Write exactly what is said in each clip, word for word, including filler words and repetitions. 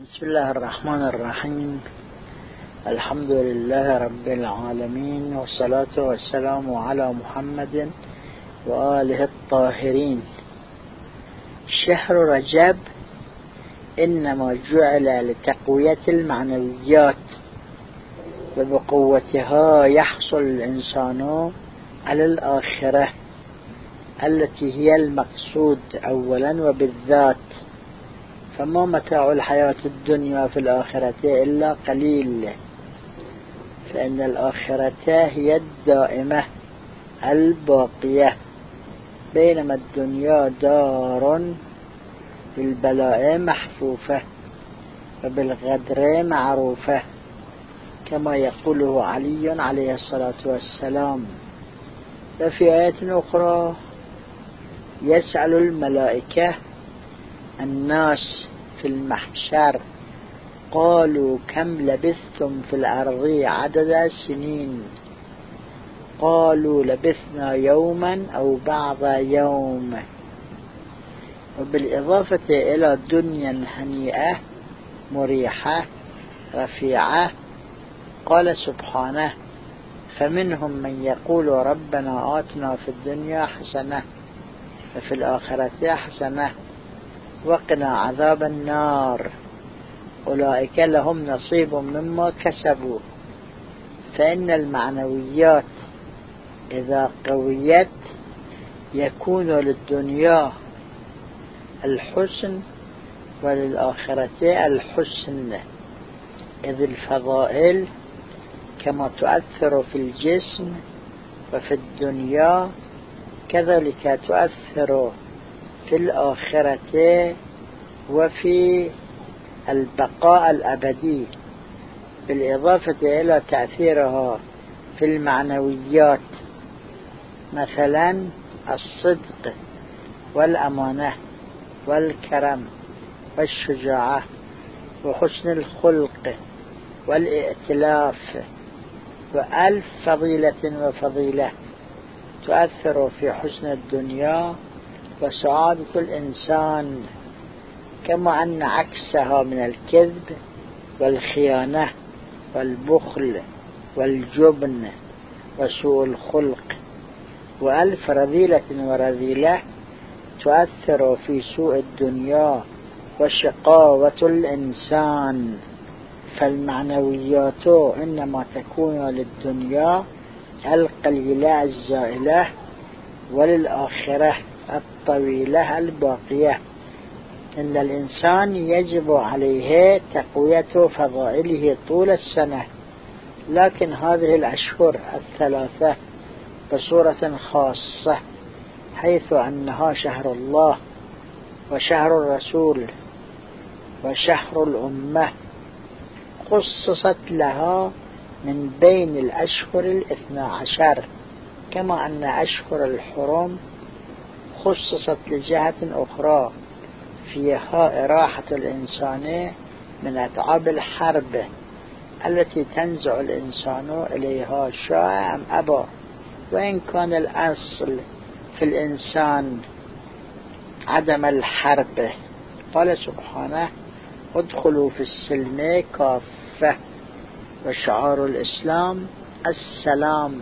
بسم الله الرحمن الرحيم. الحمد لله رب العالمين، والصلاة والسلام على محمد وآله الطاهرين. شهر رجب إنما جعل لتقوية المعنويات، وبقوتها يحصل الإنسان على الآخرة التي هي المقصود أولا وبالذات، فما متاع الحياة الدنيا في الآخرة إلا قليل، فإن الآخرة هي الدائمة الباقية، بينما الدنيا دار بالبلاء محفوفة وبالغدر معروفة، كما يقوله علي عليه الصلاة والسلام. وفي آية أخرى: يسأل الملائكة الناس في المحشر قالوا كم لبثتم في الأرض عدد سنين، قالوا لبثنا يوما أو بعض يوم. وبالإضافة إلى دنيا هنيئة مريحة رفيعة، قال سبحانه: فمنهم من يقول ربنا آتنا في الدنيا حسنة وفي الآخرة حسنة وقنا عذاب النار، أولئك لهم نصيب مما كسبوا. فإن المعنويات إذا قويت يكون للدنيا الحسن وللآخرة الحسن، إذ الفضائل كما تؤثر في الجسم وفي الدنيا كذلك تؤثر في الآخرة وفي البقاء الأبدي، بالإضافة إلى تأثيرها في المعنويات، مثلا الصدق والأمانة والكرم والشجاعة وحسن الخلق والائتلاف، وألف فضيلة وفضيلة تؤثر في حسن الدنيا وسعادة الإنسان، كما أن عكسها من الكذب والخيانة والبخل والجبن وسوء الخلق، وألف رذيلة ورذيلة تؤثر في سوء الدنيا وشقاوة الإنسان. فالمعنويات إنما تكون للدنيا القليلة الزائلة وللآخرة الطويلة الباقية. إن الإنسان يجب عليه تقوية فضائله طول السنة، لكن هذه الأشهر الثلاثة بصورة خاصة، حيث أنها شهر الله وشهر الرسول وشهر الأمة، خصصت لها من بين الأشهر الاثنى عشر، كما أن أشهر الحرم خصصت لجهة أخرى فيها إراحة الإنسان من أتعاب الحرب التي تنزع الإنسان إليها شاء أم أبى، وإن كان الأصل في الإنسان عدم الحرب. قال سبحانه: ادخلوا في السلم كافة، وشعار الإسلام السلام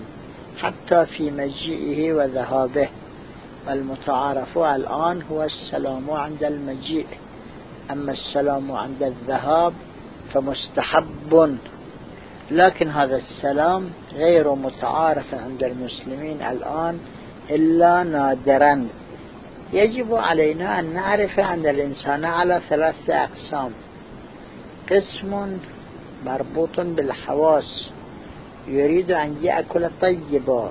حتى في مجيئه وذهابه، المتعارف الآن هو السلام عند المجيء، أما السلام عند الذهاب فمستحب، لكن هذا السلام غير متعارف عند المسلمين الآن إلا نادرا. يجب علينا أن نعرف أن الإنسان على ثلاثة أقسام: قسم مربوط بالحواس يريد أن يأكل طيبا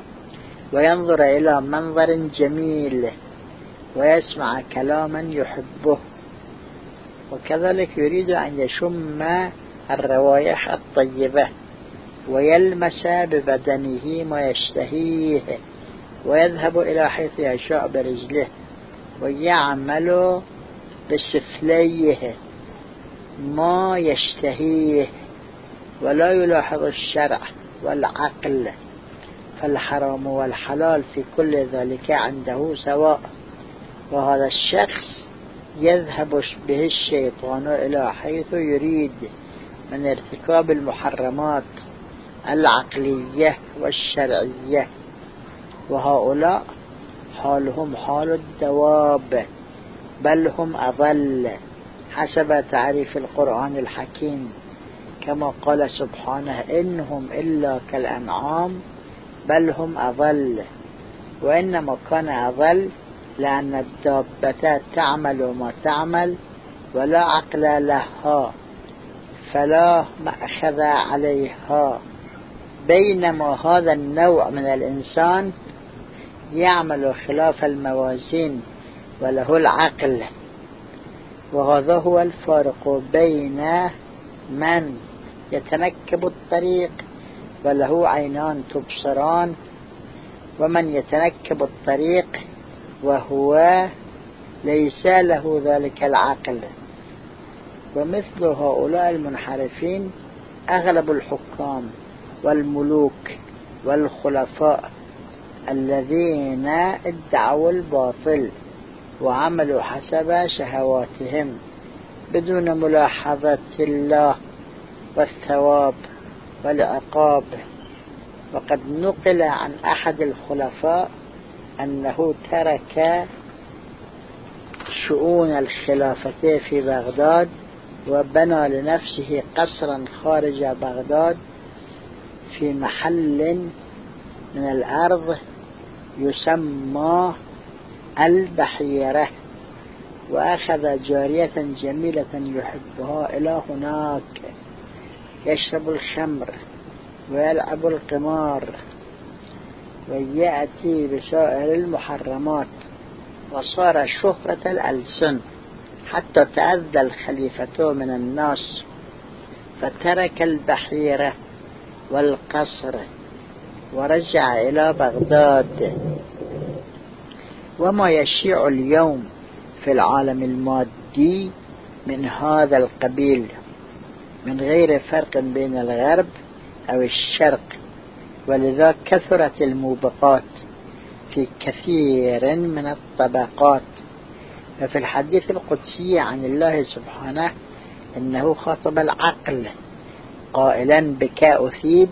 وينظر إلى منظر جميل ويسمع كلاما يحبه، وكذلك يريد أن يشم الروائح الطيبة ويلمس ببدنه ما يشتهيه ويذهب إلى حيث يشاء برجله ويعمل بسفليه ما يشتهيه، ولا يلاحظ الشرع والعقل، فالحرام والحلال في كل ذلك عنده سواء، وهذا الشخص يذهب به الشيطان إلى حيث يريد من ارتكاب المحرمات العقلية والشرعية، وهؤلاء حالهم حال الدواب بل هم أضل حسب تعريف القرآن الحكيم، كما قال سبحانه: إنهم إلا كالأنعام بل هم أضل. وإنما كان أضل لأن الدابة تعمل ما تعمل ولا عقل لها فلا مأخذ عليها، بينما هذا النوع من الإنسان يعمل خلاف الموازين وله العقل، وهذا هو الفرق بين من يتنكب الطريق وله عينان تبصران ومن يتنكب الطريق وهو ليس له ذلك العقل. ومثل هؤلاء المنحرفين أغلب الحكام والملوك والخلفاء الذين ادعوا الباطل وعملوا حسب شهواتهم بدون ملاحظة الله والثواب والعقاب. وقد نقل عن أحد الخلفاء أنه ترك شؤون الخلافة في بغداد وبنى لنفسه قصرا خارج بغداد في محل من الأرض يسمى البحيرة، وأخذ جارية جميلة يحبها إلى هناك، يشرب الخمر ويلعب القمار ويأتي بسائر المحرمات، وصار شهرة الألسن حتى تأذى الخليفة من الناس، فترك البحيرة والقصر ورجع إلى بغداد. وما يشيع اليوم في العالم المادي من هذا القبيل من غير فرق بين الغرب أو الشرق، ولذا كثرت الموبقات في كثير من الطبقات. ففي الحديث القدسي عن الله سبحانه إنه خاطب العقل قائلا: بكاء أثيب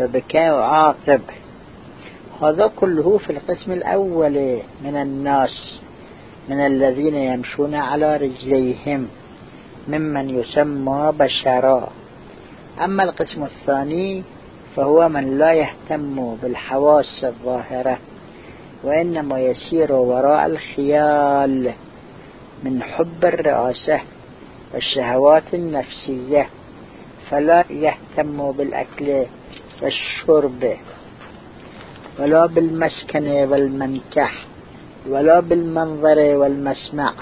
وبكاء عاقب. هذا كله في القسم الأول من الناس من الذين يمشون على رجليهم ممن يسمى بشرا. أما القسم الثاني فهو من لا يهتم بالحواس الظاهرة وإنما يسير وراء الخيال من حب الرئاسة والشهوات النفسية، فلا يهتم بالأكل والشرب ولا بالمسكن والمنكح ولا بالمنظر والمسمع،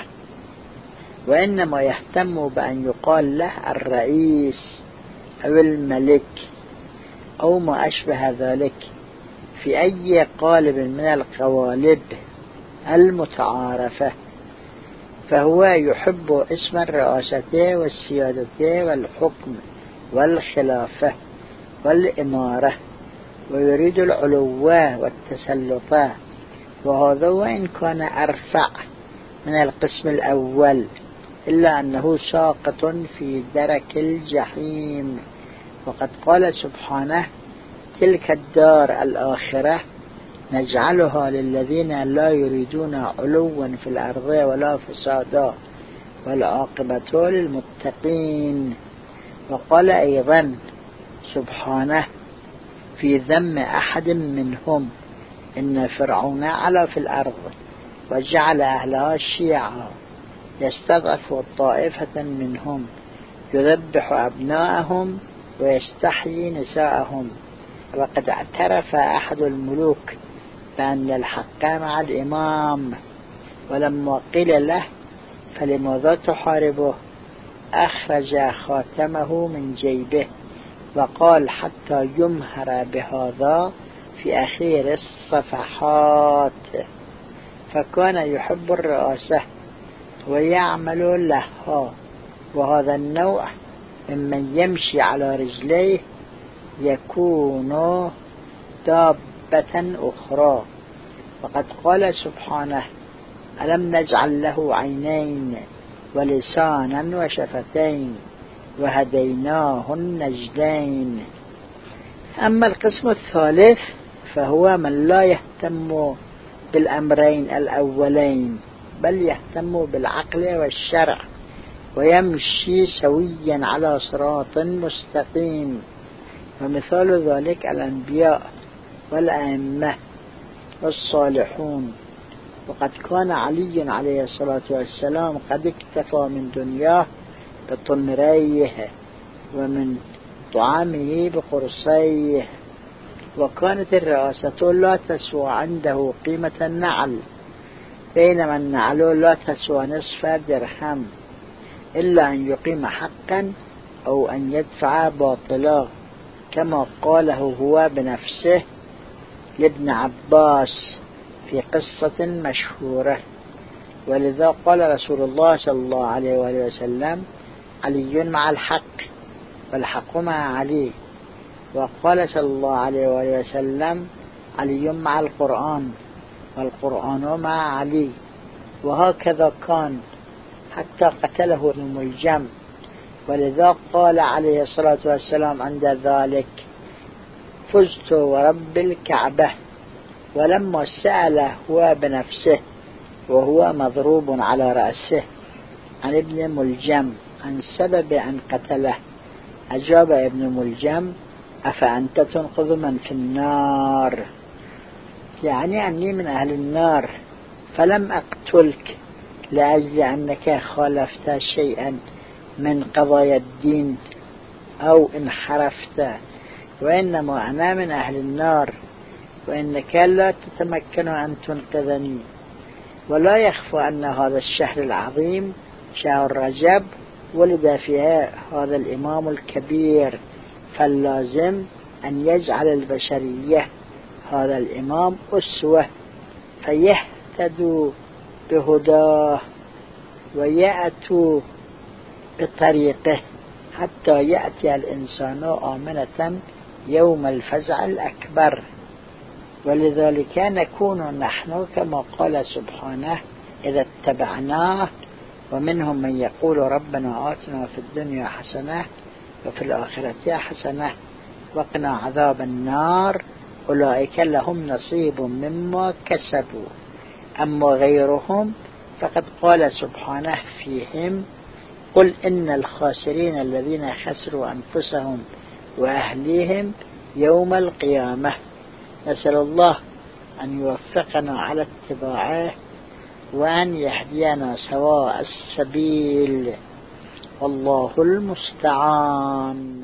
وإنما يهتم بأن يقال له الرئيس أو الملك أو ما أشبه ذلك في أي قالب من القوالب المتعارفة، فهو يحب اسم الرئاسة والسيادة والحكم والخلافة والإمارة، ويريد العلو والتسلط، وهذا وإن كان أرفع من القسم الأول إلا أنه ساقط في درك الجحيم. وقد قال سبحانه: تلك الدار الآخرة نجعلها للذين لا يريدون علوا في الأرض ولا فسادا والعاقبة للمتقين. وقال أيضا سبحانه في ذم أحد منهم: إن فرعون علا في الأرض وجعل أهلها شيعا يستضعف طائفة منهم يذبح أبناءهم ويستحيي نساءهم. وقد اعترف أحد الملوك بأن الحق مع الإمام، ولما قيل له: فلماذا تحاربه؟ أخرج خاتمه من جيبه وقال: حتى يمهر بهذا في أخير الصفحات. فكان يحب الرئاسة ويعمل لها، وهذا النوع ممن يمشي على رجليه يكون دابة أخرى. وقد قال سبحانه: ألم نجعل له عينين ولسانا وشفتين وهديناه النجدين. أما القسم الثالث فهو من لا يهتم بالأمرين الأولين بل يهتم بالعقل والشرع ويمشي سويا على صراط مستقيم، ومثال ذلك الأنبياء والأئمة والصالحون. وقد كان علي عليه الصلاة والسلام قد اكتفى من دنياه بطمريه ومن طعامه بقرصيه، وكانت الرئاسة لا تسوى عنده قيمة النعل، بينما النعل لا تسوى نصف درهم إلا أن يقيم حقا أو أن يدفع باطلا، كما قاله هو بنفسه لابن عباس في قصة مشهورة. ولذا قال رسول الله صلى الله عليه وآله وسلم: علي مع الحق والحق مع علي. وقال صلى الله عليه وآله وسلم: علي مع القرآن والقرآن مع علي. وهكذا كان حتى قتله يوم الجمع. ولذا قال عليه الصلاة والسلام عند ذلك: فزت ورب الكعبة. ولما سأله هو بنفسه وهو مضروب على رأسه عن ابن ملجم عن سبب أن قتله، أجاب ابن ملجم: أفأنت تنقذ من في النار، يعني أني من أهل النار، فلم أقتلك لأجل أنك خالفت شيئا من قضايا الدين أو انحرفت، وإنما أنا من أهل النار، وإنك لا تتمكن أن تنقذني. ولا يخفى أن هذا الشهر العظيم شهر رجب ولد فيها هذا الإمام الكبير، فاللازم أن يجعل البشرية هذا الإمام أسوة فيهتدوا بهداه ويأتوا بطريقه حتى يأتي الإنسان آمنة يوم الفزع الأكبر. ولذلك نكون نحن كما قال سبحانه: إذا اتبعناه. ومنهم من يقول: ربنا آتنا في الدنيا حسنة وفي الآخرة حسنة وقنا عذاب النار، أولئك لهم نصيب مما كسبوا. أما غيرهم فقد قال سبحانه فيهم: قل إن الخاسرين الذين خسروا أنفسهم وأهليهم يوم القيامة. نسأل الله أن يوفقنا على اتباعه وأن يهدينا سواء السبيل، والله المستعان.